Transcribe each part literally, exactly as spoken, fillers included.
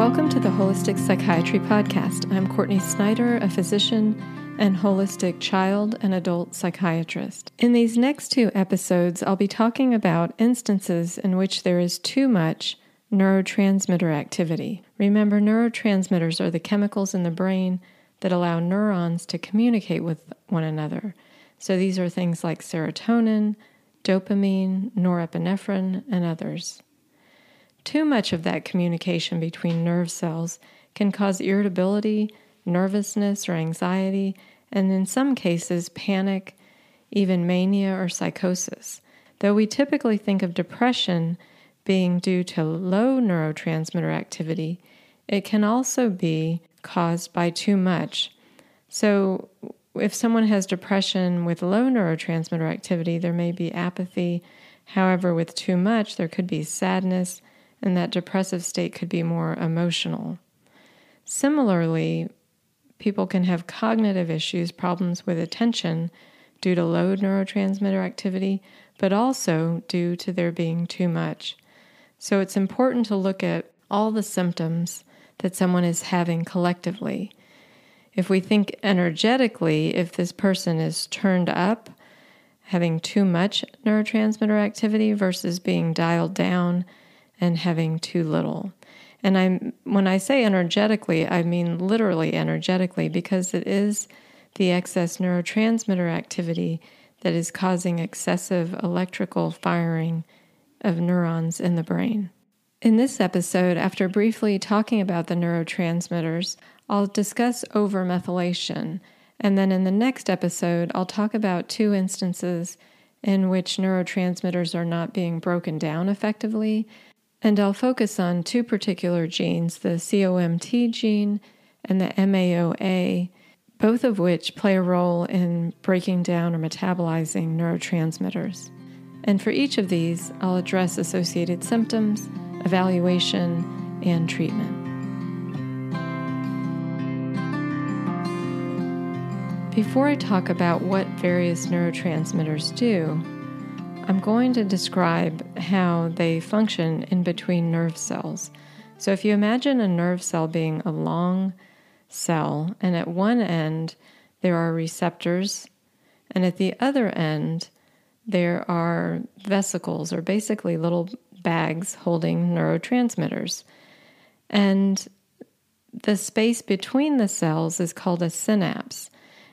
Welcome to the Holistic Psychiatry Podcast. I'm Courtney Snyder, a physician and holistic child and adult psychiatrist. In these next two episodes, I'll be talking about instances in which there is too much neurotransmitter activity. Remember, neurotransmitters are the chemicals in the brain that allow neurons to communicate with one another. So these are things like serotonin, dopamine, norepinephrine, and others. Too much of that communication between nerve cells can cause irritability, nervousness, or anxiety, and in some cases, panic, even mania or psychosis. Though we typically think of depression being due to low neurotransmitter activity, it can also be caused by too much. So if someone has depression with low neurotransmitter activity, there may be apathy. However, with too much, there could be sadness, and that depressive state could be more emotional. Similarly, people can have cognitive issues, problems with attention due to low neurotransmitter activity, but also due to there being too much. So it's important to look at all the symptoms that someone is having collectively. If we think energetically, if this person is turned up, having too much neurotransmitter activity versus being dialed down and having too little. And I'm when I say energetically, I mean literally energetically, because it is the excess neurotransmitter activity that is causing excessive electrical firing of neurons in the brain. In this episode, after briefly talking about the neurotransmitters, I'll discuss overmethylation, and then in the next episode, I'll talk about two instances in which neurotransmitters are not being broken down effectively, and I'll focus on two particular genes, the C O M T gene and the M A O A, both of which play a role in breaking down or metabolizing neurotransmitters. And for each of these, I'll address associated symptoms, evaluation, and treatment. Before I talk about what various neurotransmitters do, I'm going to describe how they function in between nerve cells. So if you imagine a nerve cell being a long cell, and at one end there are receptors, and at the other end there are vesicles, or basically little bags holding neurotransmitters. And the space between the cells is called a synapse,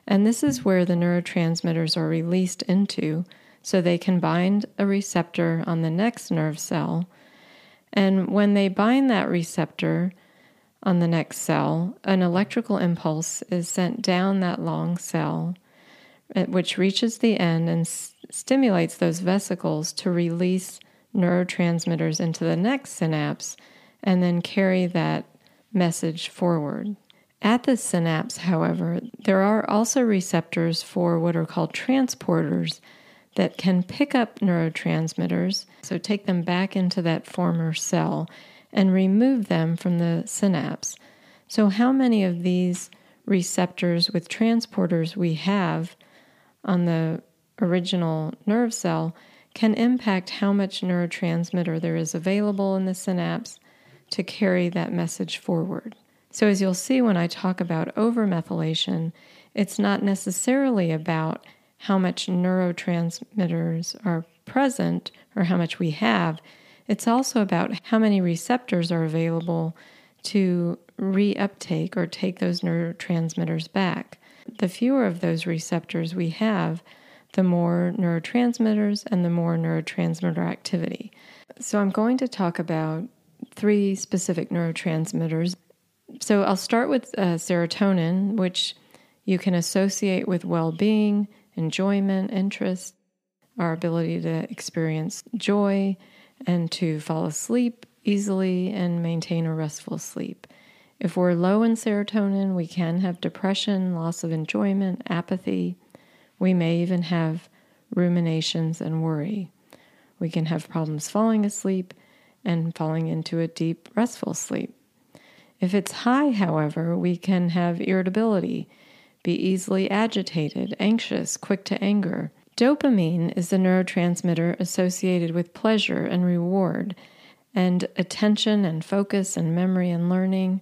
and this is where the neurotransmitters are released into, so they can bind a receptor on the next nerve cell. And when they bind that receptor on the next cell, an electrical impulse is sent down that long cell, which reaches the end and s- stimulates those vesicles to release neurotransmitters into the next synapse and then carry that message forward. At the synapse, however, there are also receptors for what are called transporters that can pick up neurotransmitters, so take them back into that former cell and remove them from the synapse. So how many of these receptors with transporters we have on the original nerve cell can impact how much neurotransmitter there is available in the synapse to carry that message forward. So as you'll see when I talk about overmethylation, it's not necessarily about how much neurotransmitters are present or how much we have. It's also about how many receptors are available to reuptake or take those neurotransmitters back. The fewer of those receptors we have, the more neurotransmitters and the more neurotransmitter activity. So I'm going to talk about three specific neurotransmitters. So I'll start with uh, serotonin, which you can associate with well-being, enjoyment, interest, our ability to experience joy, and to fall asleep easily and maintain a restful sleep. If we're low in serotonin, we can have depression, loss of enjoyment, apathy. We may even have ruminations and worry. We can have problems falling asleep and falling into a deep, restful sleep. If it's high, however, we can have irritability, be easily agitated, anxious, quick to anger. Dopamine is the neurotransmitter associated with pleasure and reward, and attention and focus and memory and learning.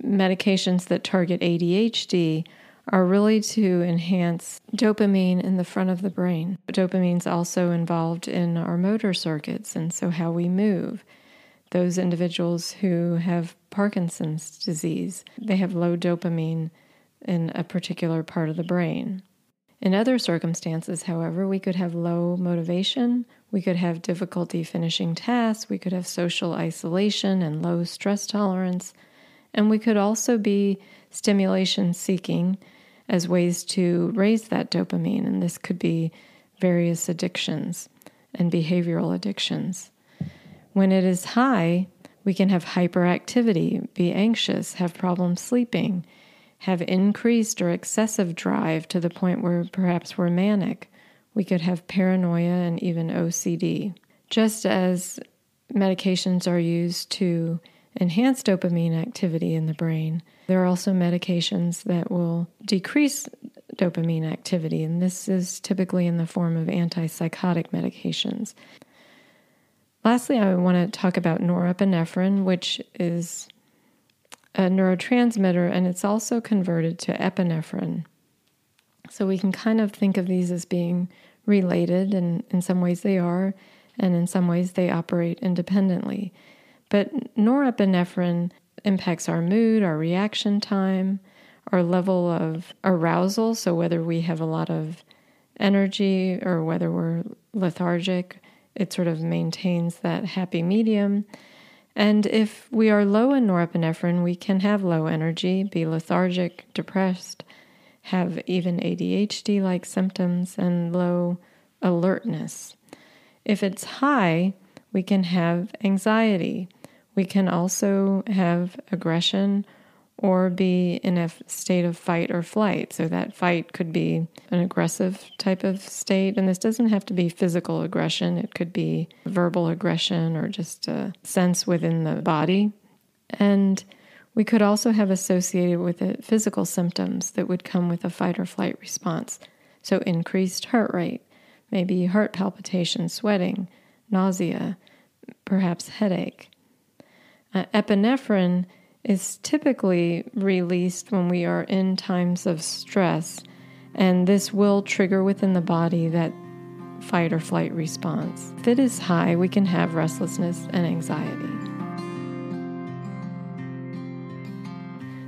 Medications that target A D H D are really to enhance dopamine in the front of the brain. Dopamine's also involved in our motor circuits, and so how we move. Those individuals who have Parkinson's disease, they have low dopamine in a particular part of the brain. In other circumstances, however, we could have low motivation, we could have difficulty finishing tasks, we could have social isolation and low stress tolerance, and we could also be stimulation seeking as ways to raise that dopamine, and this could be various addictions and behavioral addictions. When it is high, we can have hyperactivity, be anxious, have problems sleeping, have increased or excessive drive to the point where perhaps we're manic. We could have paranoia and even O C D. Just as medications are used to enhance dopamine activity in the brain, there are also medications that will decrease dopamine activity, and this is typically in the form of antipsychotic medications. Lastly, I want to talk about norepinephrine, which is a neurotransmitter, and it's also converted to epinephrine. So we can kind of think of these as being related, and in some ways they are, and in some ways they operate independently. But norepinephrine impacts our mood, our reaction time, our level of arousal, so whether we have a lot of energy or whether we're lethargic, it sort of maintains that happy medium. And if we are low in norepinephrine, we can have low energy, be lethargic, depressed, have even A D H D-like symptoms, and low alertness. If it's high, we can have anxiety. We can also have aggression or be in a state of fight or flight. So that fight could be an aggressive type of state. And this doesn't have to be physical aggression. It could be verbal aggression or just a sense within the body. And we could also have associated with it physical symptoms that would come with a fight or flight response. So increased heart rate, maybe heart palpitation, sweating, nausea, perhaps headache. Uh, epinephrine is typically released when we are in times of stress, and this will trigger within the body that fight or flight response. If it is high, we can have restlessness and anxiety.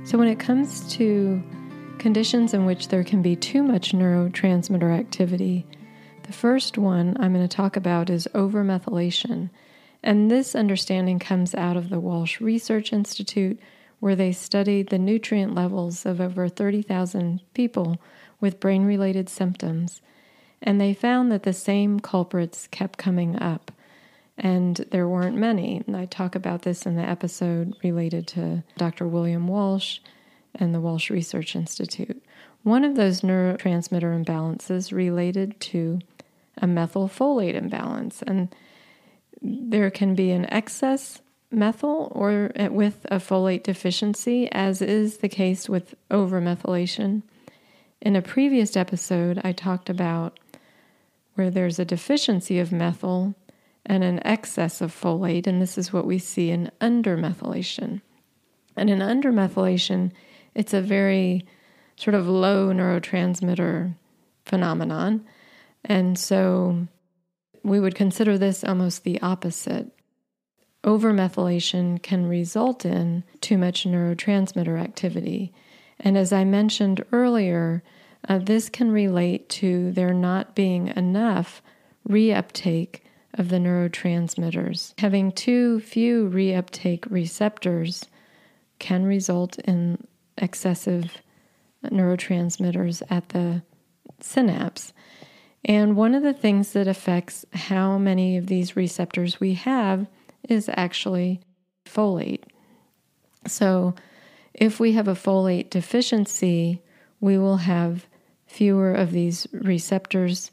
So when it comes to conditions in which there can be too much neurotransmitter activity, the first one I'm going to talk about is overmethylation. And this understanding comes out of the Walsh Research Institute, where they studied the nutrient levels of over thirty thousand people with brain-related symptoms. And they found that the same culprits kept coming up, and there weren't many. And I talk about this in the episode related to Doctor William Walsh and the Walsh Research Institute. One of those neurotransmitter imbalances related to a methylfolate imbalance, and there can be an excess methyl or with a folate deficiency, as is the case with overmethylation. In a previous episode, I talked about where there's a deficiency of methyl and an excess of folate, and this is what we see in undermethylation. And in undermethylation, it's a very sort of low neurotransmitter phenomenon, and so we would consider this almost the opposite. Overmethylation can result in too much neurotransmitter activity. And as I mentioned earlier, uh, this can relate to there not being enough reuptake of the neurotransmitters. Having too few reuptake receptors can result in excessive neurotransmitters at the synapse. And one of the things that affects how many of these receptors we have is actually folate. So if we have a folate deficiency, we will have fewer of these receptors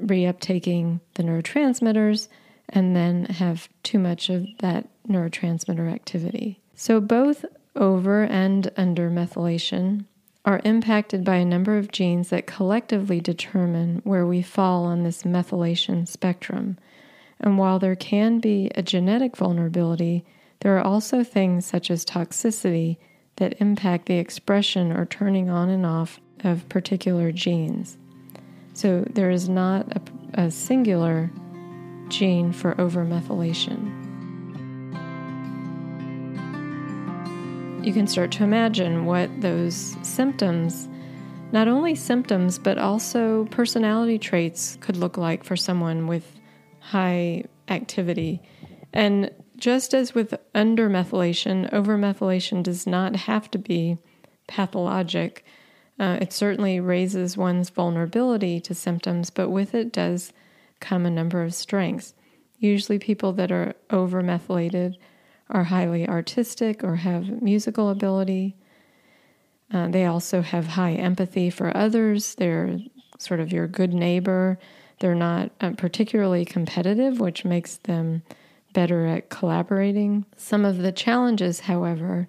reuptaking the neurotransmitters and then have too much of that neurotransmitter activity. So both over and under methylation are impacted by a number of genes that collectively determine where we fall on this methylation spectrum. And while there can be a genetic vulnerability, there are also things such as toxicity that impact the expression or turning on and off of particular genes. So there is not a, a singular gene for overmethylation. You can start to imagine what those symptoms, not only symptoms, but also personality traits could look like for someone with high activity. And just as with undermethylation, overmethylation does not have to be pathologic. Uh, it certainly raises one's vulnerability to symptoms, but with it does come a number of strengths. Usually people that are overmethylated are highly artistic or have musical ability. Uh, they also have high empathy for others. They're sort of your good neighbor. They're not um, particularly competitive, which makes them better at collaborating. Some of the challenges, however,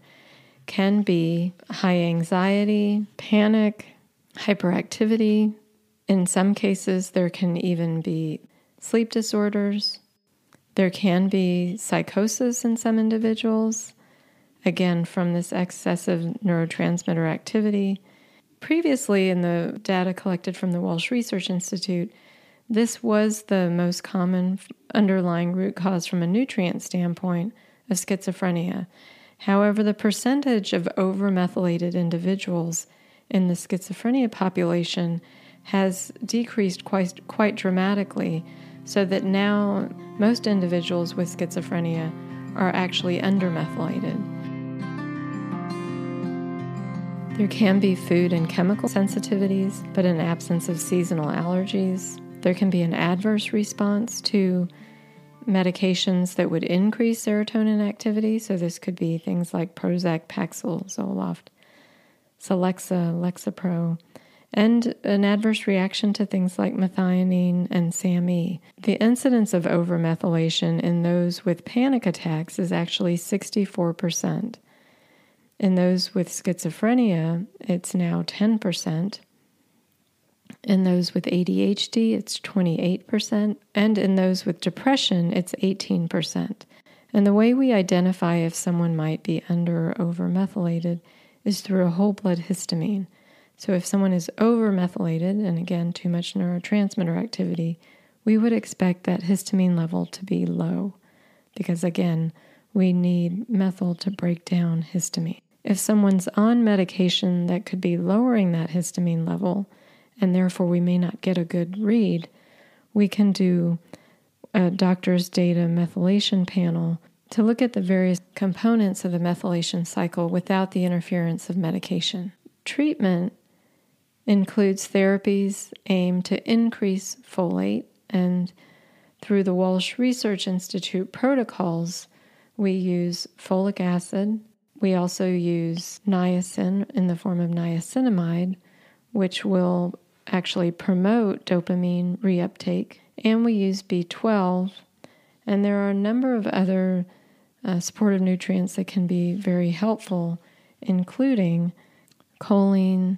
can be high anxiety, panic, hyperactivity. In some cases, there can even be sleep disorders. There can be psychosis in some individuals, again, from this excessive neurotransmitter activity. Previously, in the data collected from the Walsh Research Institute, this was the most common underlying root cause from a nutrient standpoint of schizophrenia. However, the percentage of overmethylated individuals in the schizophrenia population has decreased quite, quite dramatically, so that now most individuals with schizophrenia are actually undermethylated. There can be food and chemical sensitivities, but an absence of seasonal allergies. There can be an adverse response to medications that would increase serotonin activity, so this could be things like Prozac, Paxil, Zoloft, Celexa, Lexapro, and an adverse reaction to things like methionine and SAMe. The incidence of overmethylation in those with panic attacks is actually sixty-four percent. In those with schizophrenia, it's now ten percent. In those with A D H D, it's twenty-eight percent. And in those with depression, it's eighteen percent. And the way we identify if someone might be under or overmethylated is through a whole blood histamine. So if someone is overmethylated, and again, too much neurotransmitter activity, we would expect that histamine level to be low because, again, we need methyl to break down histamine. If someone's on medication that could be lowering that histamine level, and therefore we may not get a good read, we can do a doctor's data methylation panel to look at the various components of the methylation cycle without the interference of medication. Treatment includes therapies aimed to increase folate, and through the Walsh Research Institute protocols, we use folic acid. We also use niacin in the form of niacinamide, which will actually promote dopamine reuptake, and we use B twelve, and there are a number of other uh, supportive nutrients that can be very helpful, including choline,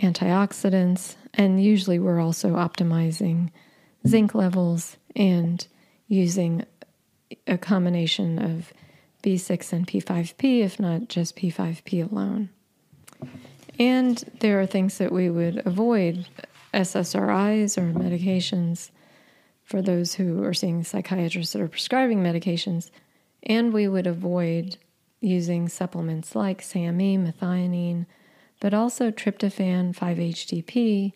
antioxidants, and usually we're also optimizing zinc levels and using a combination of B six and P five P, if not just P five P alone. And there are things that we would avoid, S S R Is or medications for those who are seeing psychiatrists that are prescribing medications, and we would avoid using supplements like SAMe, methionine, but also tryptophan, five H T P.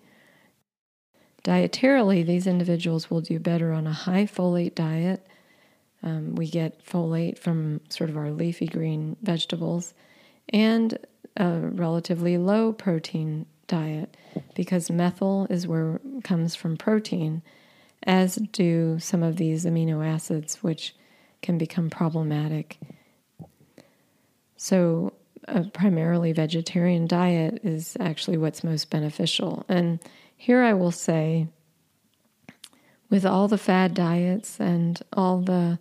Dietarily, these individuals will do better on a high folate diet. Um, we get folate from sort of our leafy green vegetables, and a relatively low protein diet because methyl is where it comes from protein, as do some of these amino acids, which can become problematic. So a primarily vegetarian diet is actually what's most beneficial. And here I will say, with all the fad diets and all the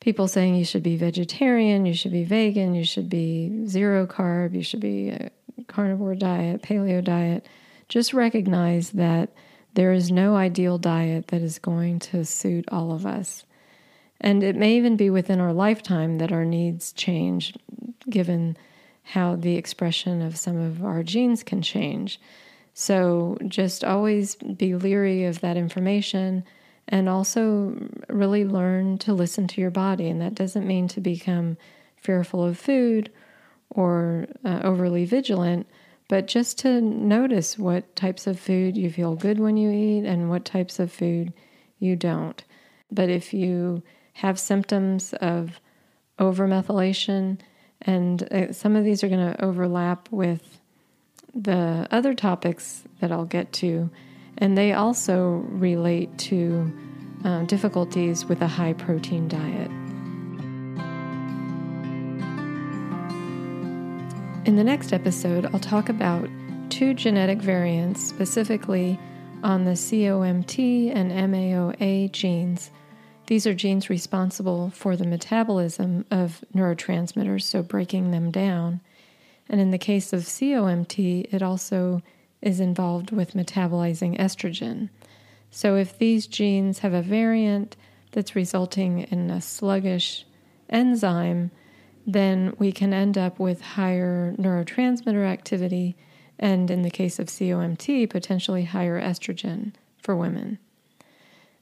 people saying you should be vegetarian, you should be vegan, you should be zero carb, you should be a carnivore diet, paleo diet, just recognize that There is no ideal diet that is going to suit all of us. And it may even be within our lifetime that our needs change, given how the expression of some of our genes can change. So just always be leery of that information, and also really learn to listen to your body. And that doesn't mean to become fearful of food or uh, overly vigilant, but just to notice what types of food you feel good when you eat and what types of food you don't. But if you have symptoms of overmethylation, and uh, some of these are going to overlap with the other topics that I'll get to, and they also relate to uh, difficulties with a high-protein diet. In the next episode, I'll talk about two genetic variants, specifically on the C O M T and M A O A genes. These are genes responsible for the metabolism of neurotransmitters, so breaking them down. And in the case of C O M T, it also is involved with metabolizing estrogen. So if these genes have a variant that's resulting in a sluggish enzyme, then we can end up with higher neurotransmitter activity, and in the case of C O M T, potentially higher estrogen for women.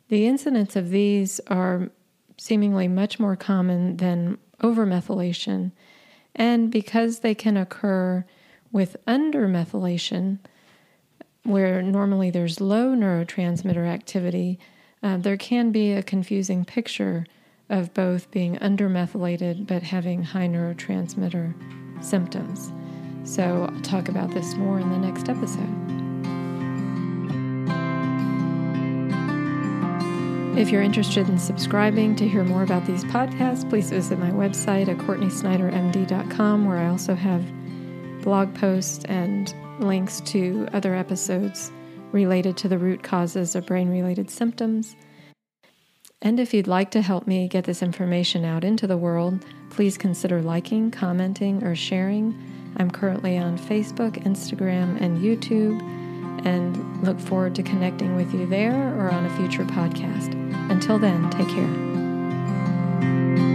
The incidence of these are seemingly much more common than overmethylation, and because they can occur with undermethylation, where normally there's low neurotransmitter activity, uh, there can be a confusing picture of both being undermethylated but having high neurotransmitter symptoms. So I'll talk about this more in the next episode. If you're interested in subscribing to hear more about these podcasts, please visit my website at Courtney Snyder M D dot com, where I also have blog posts and links to other episodes related to the root causes of brain-related symptoms. And if you'd like to help me get this information out into the world, please consider liking, commenting, or sharing. I'm currently on Facebook, Instagram, and YouTube, and look forward to connecting with you there or on a future podcast. Until then, take care.